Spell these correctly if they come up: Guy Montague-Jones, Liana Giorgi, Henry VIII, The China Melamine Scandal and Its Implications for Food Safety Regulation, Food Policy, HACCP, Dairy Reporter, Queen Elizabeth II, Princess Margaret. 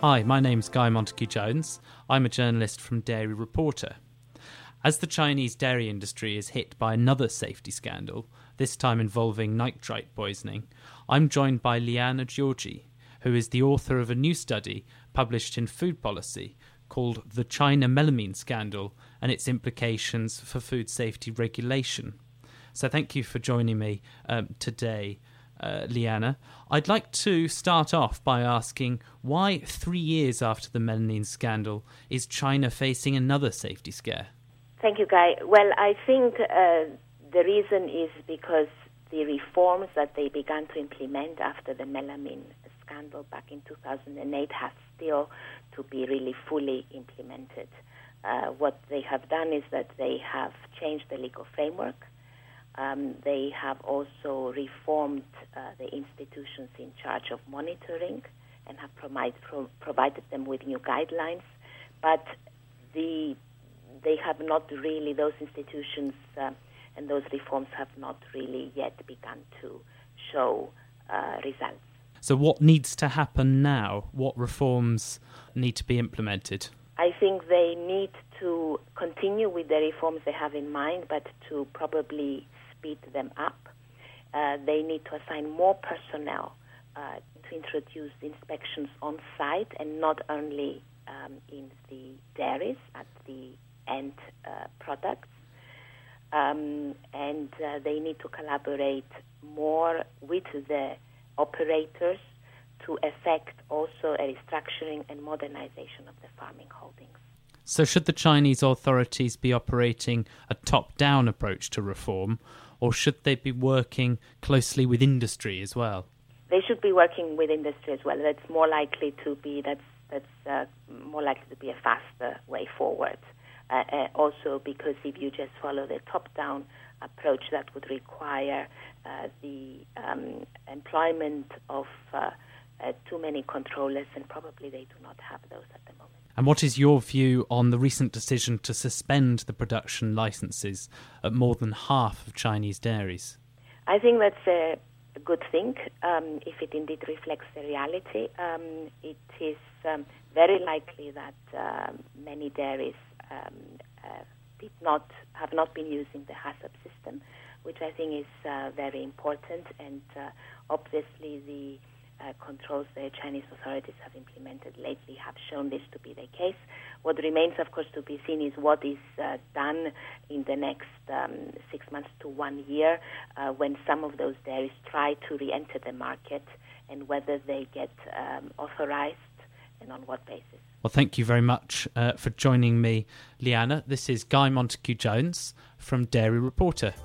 Hi, my name's Guy Montague-Jones. I'm a journalist from Dairy Reporter. As the Chinese dairy industry is hit by another safety scandal, this time involving nitrite poisoning, I'm joined by Liana Giorgi, who is the author of a new study published in Food Policy called The China Melamine Scandal and Its Implications for Food Safety Regulation. So thank you for joining me today. Liana, I'd like to start off by asking why 3 years after the melamine scandal is China facing another safety scare? Thank you, Guy. Well, I think the reason is because the reforms that they began to implement after the melamine scandal back in 2008 have still to be really fully implemented. What they have done is that they have changed the legal framework. They have also reformed the institutions in charge of monitoring and have provided them with new guidelines. But they have not really, those institutions and those reforms have not really yet begun to show results. So what needs to happen now? What reforms need to be implemented? I think they need to continue with the reforms they have in mind, but to probably speed them up. They need to assign more personnel to introduce inspections on site and not only in the dairies at the end products. And they need to collaborate more with the operators to effect also a restructuring and modernization of the farming holdings. So should the Chinese authorities be operating a top-down approach to reform, or should they be working closely with industry as well? They should be working with industry as well. That's more likely to be more likely to be a faster way forward. Also, because if you just follow the top-down approach, that would require the employment of too many controllers, and probably they do not have those at the moment. And what is your view on the recent decision to suspend the production licences at more than half of Chinese dairies? I think that's a good thing, if it indeed reflects the reality. It is very likely that many dairies have not been using the HACCP system, which I think is very important, and obviously the controls the Chinese authorities have implemented lately have shown this to be the case. What remains, of course, to be seen is what is done in the next 6 months to 1 year when some of those dairies try to re-enter the market, and whether they get authorized and on what basis. Well, thank you very much for joining me, Liana. This is Guy Montague-Jones from Dairy Reporter.